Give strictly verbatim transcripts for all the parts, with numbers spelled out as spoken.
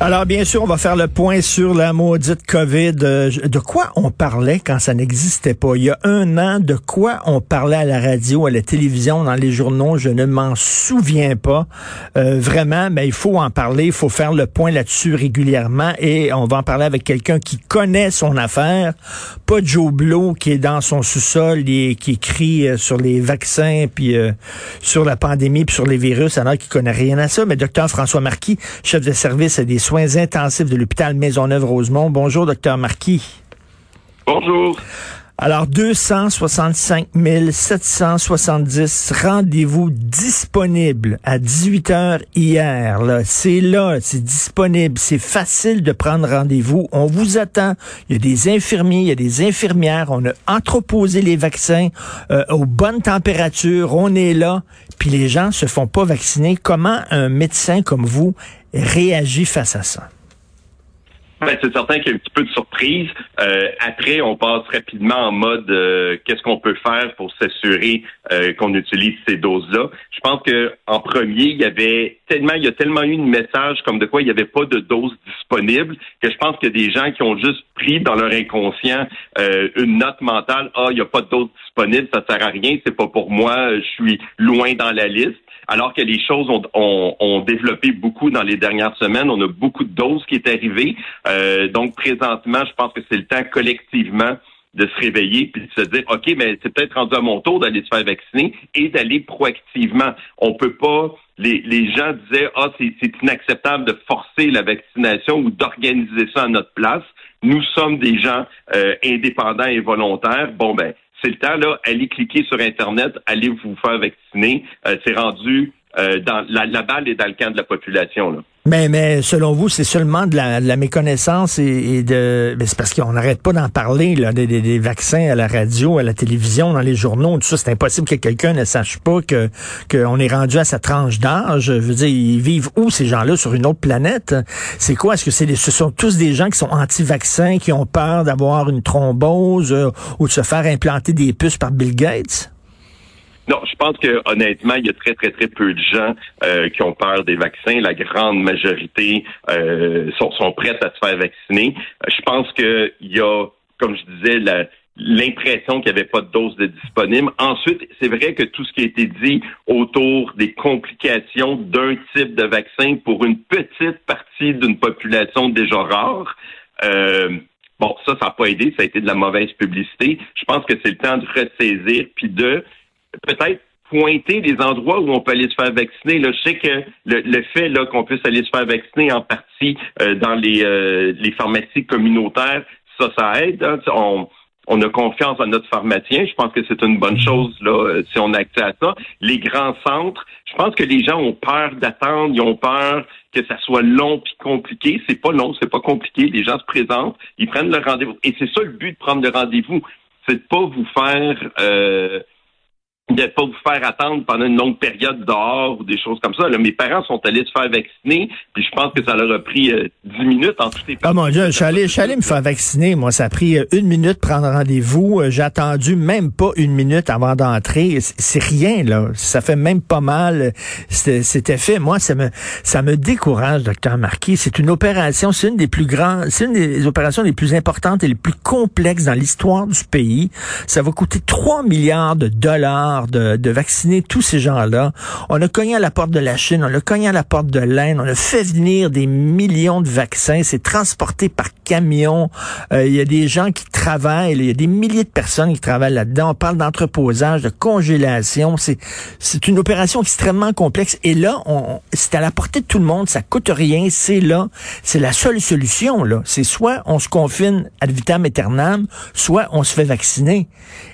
Alors, bien sûr, on va faire le point sur la maudite COVID. Euh, de quoi on parlait quand ça n'existait pas? Il y a un an, de quoi on parlait à la radio, à la télévision, dans les journaux, je ne m'en souviens pas. Euh, vraiment, mais il faut en parler, il faut faire le point là-dessus régulièrement et on va en parler avec quelqu'un qui connaît son affaire, pas Joe Blow qui est dans son sous-sol et qui écrit sur les vaccins, puis euh, sur la pandémie, puis sur les virus, alors qu'il connaît rien à ça. Mais docteur François Marquis, chef de service des soins intensifs de l'hôpital Maisonneuve-Rosemont. Bonjour, docteur Marquis. Bonjour. Alors, deux cent soixante-cinq mille sept cent soixante-dix rendez-vous disponibles à dix-huit heures hier. Là. C'est là, c'est disponible, c'est facile de prendre rendez-vous. On vous attend. Il y a des infirmiers, il y a des infirmières. On a entreposé les vaccins euh, aux bonnes températures. On est là. Puis les gens se font pas vacciner. Comment un médecin comme vous réagit face à ça? Ben, c'est certain qu'il y a un petit peu de surprise. Euh, après, on passe rapidement en mode euh, qu'est-ce qu'on peut faire pour s'assurer euh, qu'on utilise ces doses-là. Je pense que en premier, il y avait tellement, il y a tellement eu de messages comme de quoi il n'y avait pas de doses disponibles que je pense qu'il y a des gens qui ont juste pris dans leur inconscient euh, une note mentale. Ah, il n'y a pas de doses disponibles, ça sert à rien, c'est pas pour moi, je suis loin dans la liste. Alors que les choses ont, ont, ont développé beaucoup dans les dernières semaines. On a beaucoup de doses qui est arrivée. Euh, donc, présentement, je pense que c'est le temps collectivement de se réveiller puis de se dire, OK, mais c'est peut-être rendu à mon tour d'aller se faire vacciner et d'aller proactivement. On peut pas... Les, les gens disaient, ah, c'est, c'est inacceptable de forcer la vaccination ou d'organiser ça à notre place. Nous sommes des gens euh, indépendants et volontaires. Bon, ben c'est le temps, là, allez cliquer sur Internet, allez vous faire vacciner. Euh, c'est rendu, euh, dans la, la balle est dans le camp de la population, là. Mais, mais selon vous, c'est seulement de la, de la méconnaissance et, et de... Mais c'est parce qu'on n'arrête pas d'en parler, là, des, des, des vaccins à la radio, à la télévision, dans les journaux, tout ça. C'est impossible que quelqu'un ne sache pas que qu'on est rendu à sa tranche d'âge. Je veux dire, ils vivent où, ces gens-là, sur une autre planète? C'est quoi? Est-ce que c'est des, ce sont tous des gens qui sont anti-vaccins, qui ont peur d'avoir une thrombose euh, ou de se faire implanter des puces par Bill Gates? Non, je pense que honnêtement, il y a très très très peu de gens euh, qui ont peur des vaccins. La grande majorité euh, sont, sont prêtes à se faire vacciner. Je pense que il y a, comme je disais, la, l'impression qu'il n'y avait pas de dose de disponible. Ensuite, c'est vrai que tout ce qui a été dit autour des complications d'un type de vaccin pour une petite partie d'une population déjà rare. Euh, bon, ça, ça n'a pas aidé. Ça a été de la mauvaise publicité. Je pense que c'est le temps de ressaisir puis de peut-être pointer des endroits où on peut aller se faire vacciner. Là, je sais que le, le fait là qu'on puisse aller se faire vacciner en partie euh, dans les, euh, les pharmacies communautaires, ça, ça aide. Hein. On, on a confiance en notre pharmacien. Je pense que c'est une bonne chose là si on a accès à ça. Les grands centres, je pense que les gens ont peur d'attendre, ils ont peur que ça soit long puis compliqué. C'est pas long, c'est pas compliqué. Les gens se présentent, ils prennent le rendez-vous. Et c'est ça le but de prendre le rendez-vous. C'est de pas vous faire... Euh, de pas vous faire attendre pendant une longue période dehors ou des choses comme ça. Là, mes parents sont allés se faire vacciner, puis je pense que ça leur a pris dix euh, minutes en tout état. Ah mon Dieu, je suis allé, je suis allé me faire vacciner. Moi, ça a pris euh, une minute prendre rendez-vous. J'ai attendu même pas une minute avant d'entrer. C'est, c'est rien, là. Ça fait même pas mal. C'était, c'était fait. Moi, ça me ça me décourage, docteur Marquis. C'est une opération, c'est une des plus grandes, c'est une des opérations les plus importantes et les plus complexes dans l'histoire du pays. Ça va coûter trois milliards de dollars De, de vacciner tous ces gens-là. On a cogné à la porte de la Chine, on a cogné à la porte de l'Inde, on a fait venir des millions de vaccins, c'est transporté par camion, euh, il y a des gens qui travaillent, il y a des milliers de personnes qui travaillent là-dedans, on parle d'entreposage, de congélation, c'est, c'est une opération extrêmement complexe et là, on, c'est à la portée de tout le monde, ça coûte rien, c'est là, c'est la seule solution, là. C'est soit on se confine ad vitam aeternam, soit on se fait vacciner.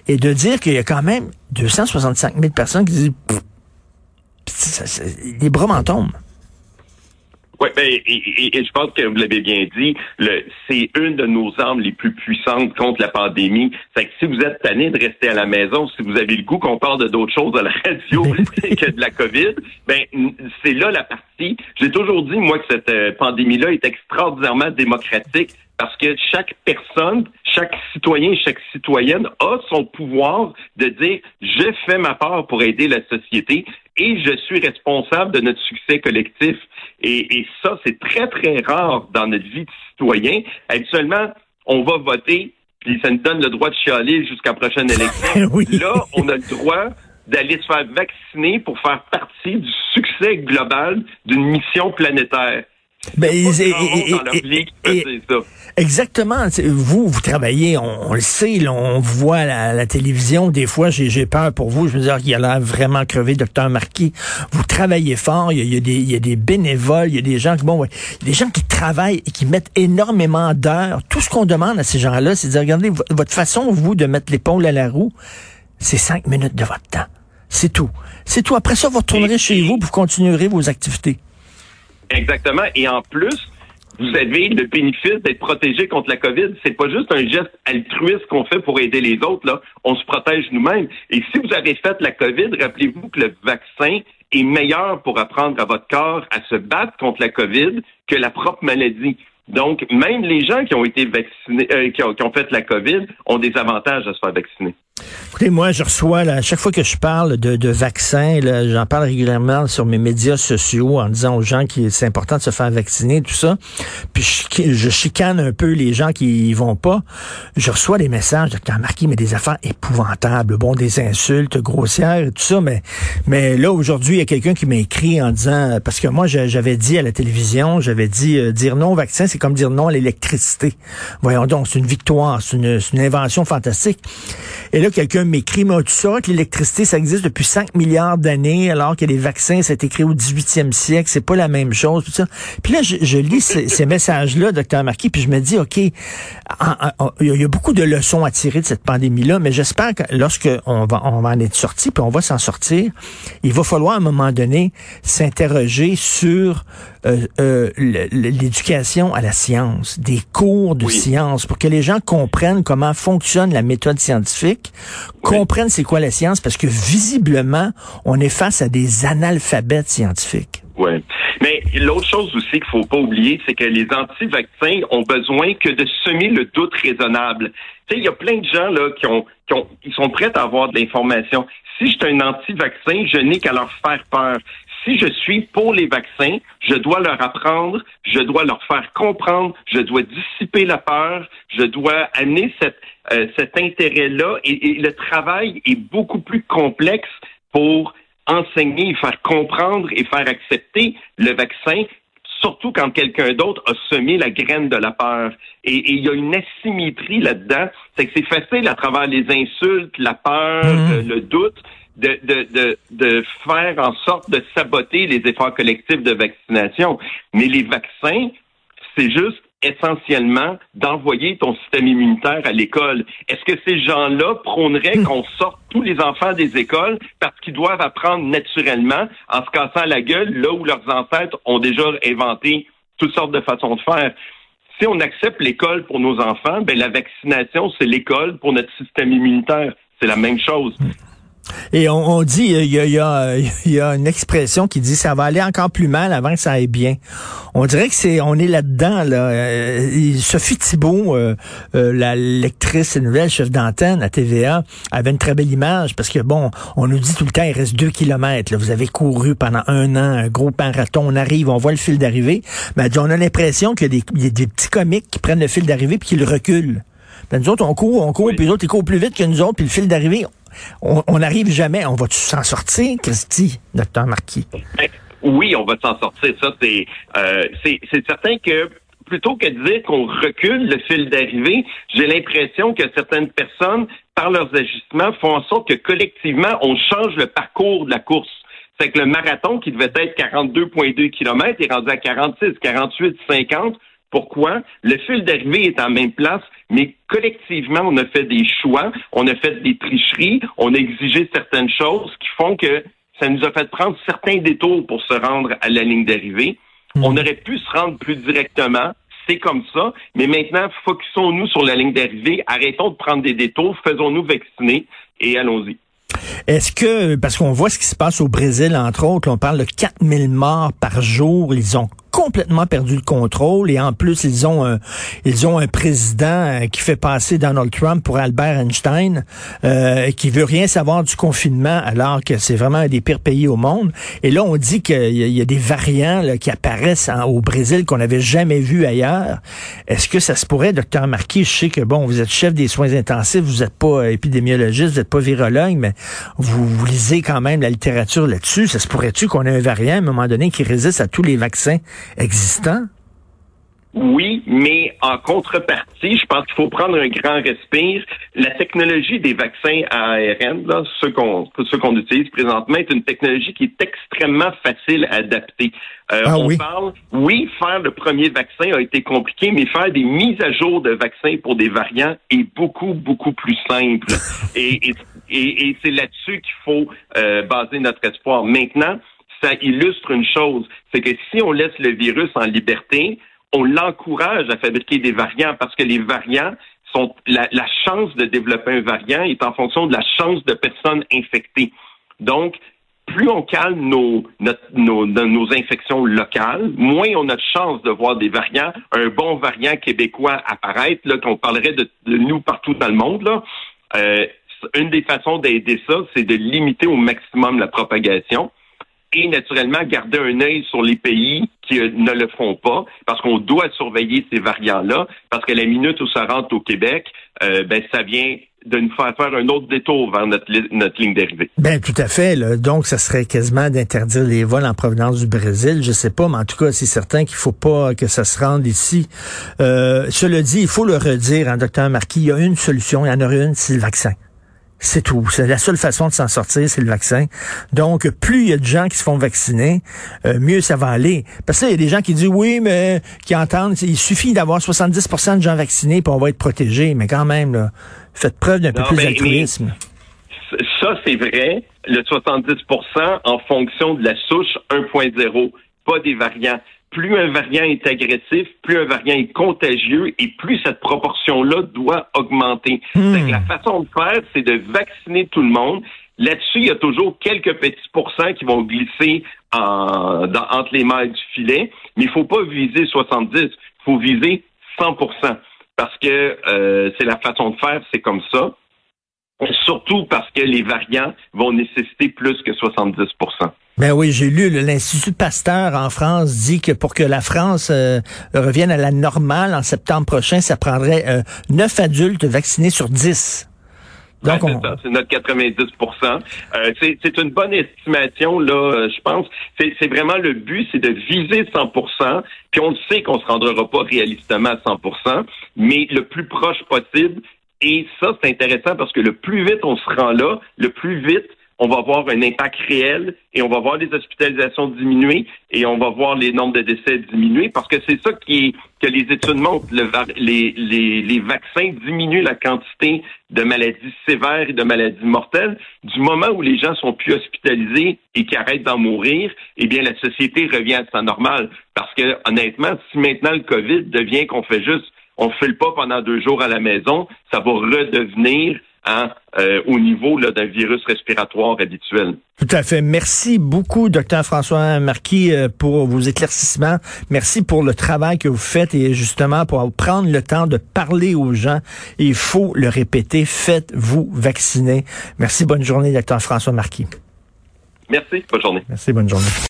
Et de dire qu'il y a quand même deux cent soixante-cinq mille personnes qui disent pff, ça, ça, les bras m'en tombent. Oui, ben, et, et, et je pense que vous l'avez bien dit, le, c'est une de nos armes les plus puissantes contre la pandémie. C'est que si vous êtes tanné de rester à la maison, si vous avez le goût qu'on parle de d'autres choses à la radio que de la COVID, ben c'est là la partie. J'ai toujours dit, moi, que cette euh, pandémie-là est extraordinairement démocratique Parce que chaque personne, chaque citoyen, chaque citoyenne a son pouvoir de dire « je fais ma part pour aider la société et je suis responsable de notre succès collectif ». Et ça, c'est très, très rare dans notre vie de citoyen. Habituellement, on va voter, puis ça nous donne le droit de chialer jusqu'à la prochaine élection. Oui. Là, on a le droit d'aller se faire vacciner pour faire partie du succès global d'une mission planétaire. Ben, et, et, et, et, ça. Exactement. Vous, vous travaillez, on, on le sait, là, on voit à la, la télévision, des fois, j'ai, j'ai peur pour vous, je veux dire qu'il a l'air vraiment crevé, docteur Marquis. Vous travaillez fort, il y a, il y a des, il y a des bénévoles, il y a des gens qui, bon, ouais, il y a des gens qui travaillent et qui mettent énormément d'heures. Tout ce qu'on demande à ces gens-là, c'est de dire, regardez, votre façon, vous, de mettre l'épaule à la roue, c'est cinq minutes de votre temps. C'est tout. C'est tout. Après ça, vous retournerez et, chez vous, vous continuerez vos activités. Exactement. Et en plus, vous avez le bénéfice d'être protégé contre la COVID. C'est pas juste un geste altruiste qu'on fait pour aider les autres, là. On se protège nous-mêmes. Et si vous avez fait la COVID, rappelez-vous que le vaccin est meilleur pour apprendre à votre corps à se battre contre la COVID que la propre maladie. Donc, même les gens qui ont été vaccinés, euh, qui, ont, qui ont fait la COVID, ont des avantages à se faire vacciner. Écoutez, moi, je reçois, là, à chaque fois que je parle de, de vaccins, là, j'en parle régulièrement sur mes médias sociaux en disant aux gens que c'est important de se faire vacciner, tout ça. Puis je, je chicane un peu les gens qui y vont pas. Je reçois des messages, docteur Marquis, mais des affaires épouvantables, bon, des insultes grossières et tout ça. Mais, mais là, aujourd'hui, il y a quelqu'un qui m'a écrit en disant, parce que moi, j'avais dit à la télévision, j'avais dit, euh, dire non au vaccin, c'est comme dire non à l'électricité. Voyons donc, c'est une victoire, c'est une, c'est une invention fantastique. Et là, quelqu'un m'écrit, mais tu sauras que l'électricité, ça existe depuis cinq milliards d'années, alors que les vaccins, c'est écrit au dix-huitième siècle, c'est pas la même chose, tout ça. Puis là, je, je lis ces, ces messages-là, docteur Marquis, puis je me dis, OK, il y a beaucoup de leçons à tirer de cette pandémie-là, mais j'espère que lorsqu'on va, on va en être sorti, puis on va s'en sortir, il va falloir, à un moment donné, s'interroger sur euh, euh, l'éducation à la science, des cours de oui. science, pour que les gens comprennent comment fonctionne la méthode scientifique, comprennent oui. c'est quoi la science, parce que visiblement, on est face à des analphabètes scientifiques. Oui. Mais l'autre chose aussi qu'il faut pas oublier, c'est que les anti-vaccins ont besoin que de semer le doute raisonnable. Tu sais, il y a plein de gens là qui ont, qui ont, ils sont prêts à avoir de l'information. Si je suis un anti-vaccin, je n'ai qu'à leur faire peur. Si je suis pour les vaccins, je dois leur apprendre, je dois leur faire comprendre, je dois dissiper la peur, je dois amener cette, euh, cet intérêt-là. Et, et le travail est beaucoup plus complexe pour enseigner, faire comprendre et faire accepter le vaccin, surtout quand quelqu'un d'autre a semé la graine de la peur. Et il y a une asymétrie là-dedans. C'est que c'est facile à travers les insultes, la peur, mmh. le, le doute, De, de, de, de faire en sorte de saboter les efforts collectifs de vaccination. Mais les vaccins, c'est juste essentiellement d'envoyer ton système immunitaire à l'école. Est-ce que ces gens-là prôneraient mmh. qu'on sorte tous les enfants des écoles parce qu'ils doivent apprendre naturellement en se cassant la gueule là où leurs ancêtres ont déjà inventé toutes sortes de façons de faire? Si on accepte l'école pour nos enfants, ben la vaccination, c'est l'école pour notre système immunitaire. C'est la même chose. Mmh. Et on, on dit, il y a, y, a, y a une expression qui dit, ça va aller encore plus mal avant que ça aille bien. On dirait que c'est, on est là-dedans. Là. Euh, Sophie Thibault, euh, euh, la lectrice et nouvelle chef d'antenne à T V A, avait une très belle image parce que, bon, on nous dit tout le temps, il reste deux kilomètres. Là. Vous avez couru pendant un an, un gros marathon, on arrive, on voit le fil d'arrivée. Mais elle dit, on a l'impression qu'il y a, des, y a des petits comiques qui prennent le fil d'arrivée puis qui le reculent. Ben, nous autres, on court, on court, oui. puis les autres, ils courent plus vite que nous autres, puis le fil d'arrivée, on n'arrive jamais. On va s'en sortir, Christy, docteur Marquis? Ben, oui, on va s'en sortir. Ça, c'est, euh, c'est, c'est certain que plutôt que de dire qu'on recule le fil d'arrivée, j'ai l'impression que certaines personnes, par leurs agissements, font en sorte que collectivement, on change le parcours de la course. C'est que le marathon qui devait être quarante-deux virgule deux kilomètres est rendu à quarante-six, quarante-huit, cinquante. Pourquoi? Le fil d'arrivée est en même place, mais collectivement, on a fait des choix, on a fait des tricheries, on a exigé certaines choses qui font que ça nous a fait prendre certains détours pour se rendre à la ligne d'arrivée. Mmh. On aurait pu se rendre plus directement, c'est comme ça, mais maintenant, focusons-nous sur la ligne d'arrivée, arrêtons de prendre des détours, faisons-nous vacciner et allons-y. Est-ce que, parce qu'on voit ce qui se passe au Brésil, entre autres, on parle de quatre mille morts par jour, ils ont complètement perdu le contrôle, et en plus, ils ont un, ils ont un président qui fait passer Donald Trump pour Albert Einstein, euh, qui veut rien savoir du confinement, alors que c'est vraiment un des pires pays au monde. Et là, on dit qu'il y a, il y a des variants là, qui apparaissent en, au Brésil qu'on n'avait jamais vus ailleurs. Est-ce que ça se pourrait, docteur Marquis? Je sais que, bon, vous êtes chef des soins intensifs, vous n'êtes pas épidémiologiste, vous n'êtes pas virologue, mais vous, vous lisez quand même la littérature là-dessus. Ça se pourrait-tu qu'on ait un variant à un moment donné qui résiste à tous les vaccins existants? Oui, mais en contrepartie, je pense qu'il faut prendre un grand respire. La technologie des vaccins à A R N, là, ceux qu'on, ceux qu'on utilise présentement, est une technologie qui est extrêmement facile à adapter. Euh, ah, on oui. parle, oui, faire le premier vaccin a été compliqué, mais faire des mises à jour de vaccins pour des variants est beaucoup, beaucoup plus simple. et, et, et, et c'est là-dessus qu'il faut euh, baser notre espoir. Maintenant, ça illustre une chose, c'est que si on laisse le virus en liberté, on l'encourage à fabriquer des variants parce que les variants sont la, la chance de développer un variant est en fonction de la chance de personnes infectées. Donc, plus on calme nos, notre, nos, nos infections locales, moins on a de chance de voir des variants. Un bon variant québécois apparaître, là, qu'on parlerait de, de nous partout dans le monde, là. Euh, une des façons d'aider ça, c'est de limiter au maximum la propagation. Et naturellement, garder un œil sur les pays qui euh, ne le font pas, parce qu'on doit surveiller ces variants-là, parce que la minute où ça rentre au Québec, euh, ben ça vient de nous faire faire un autre détour vers notre, li- notre ligne d'arrivée. Ben tout à fait. Là. Donc, ça serait quasiment d'interdire les vols en provenance du Brésil. Je sais pas, mais en tout cas, c'est certain qu'il faut pas que ça se rende ici. Euh, cela dit, il faut le redire, hein, docteur Marquis, il y a une solution, il y en aurait une, c'est le vaccin. C'est tout. C'est la seule façon de s'en sortir, c'est le vaccin. Donc, plus il y a de gens qui se font vacciner, euh, mieux ça va aller. Parce que là, il y a des gens qui disent, oui, mais qui entendent, il suffit d'avoir soixante-dix pour cent de gens vaccinés puis on va être protégés. Mais quand même, là, faites preuve d'un non, peu plus d'altruisme. Ça, c'est vrai. Le soixante-dix pour cent en fonction de la souche un point zéro, pas des variants. Plus un variant est agressif, plus un variant est contagieux et plus cette proportion-là doit augmenter. Mmh. C'est que la façon de faire, c'est de vacciner tout le monde. Là-dessus, il y a toujours quelques petits pourcents qui vont glisser en, dans, entre les mailles du filet, mais il faut pas viser soixante-dix, il faut viser cent pour cent parce que euh, c'est la façon de faire, c'est comme ça. Surtout parce que les variants vont nécessiter plus que soixante-dix pour cent. Ben oui, j'ai lu, l'Institut Pasteur en France dit que pour que la France euh, revienne à la normale en septembre prochain, ça prendrait euh, neuf adultes vaccinés sur dix. Donc ouais, on... c'est, ça, c'est notre quatre-vingt-dix pour cent. Euh, c'est, c'est une bonne estimation, là, je pense. C'est, c'est vraiment le but, c'est de viser cent pour cent, puis on sait qu'on se rendra pas réalistement à cent pour cent, mais le plus proche possible. Et ça, c'est intéressant parce que le plus vite on se rend là, le plus vite, on va voir un impact réel et on va voir les hospitalisations diminuer et on va voir les nombres de décès diminuer parce que c'est ça qui est, que les études montrent. Le, les, les, les vaccins diminuent la quantité de maladies sévères et de maladies mortelles. Du moment où les gens sont plus hospitalisés et qui arrêtent d'en mourir, eh bien, la société revient à sa normale. Parce que, honnêtement, si maintenant le COVID devient qu'on fait juste on ne file pas pendant deux jours à la maison, ça va redevenir hein, euh, au niveau là, d'un virus respiratoire habituel. Tout à fait. Merci beaucoup, docteur François Marquis, pour vos éclaircissements. Merci pour le travail que vous faites et justement pour prendre le temps de parler aux gens. Il faut le répéter, faites-vous vacciner. Merci, bonne journée, docteur François Marquis. Merci, bonne journée. Merci, bonne journée.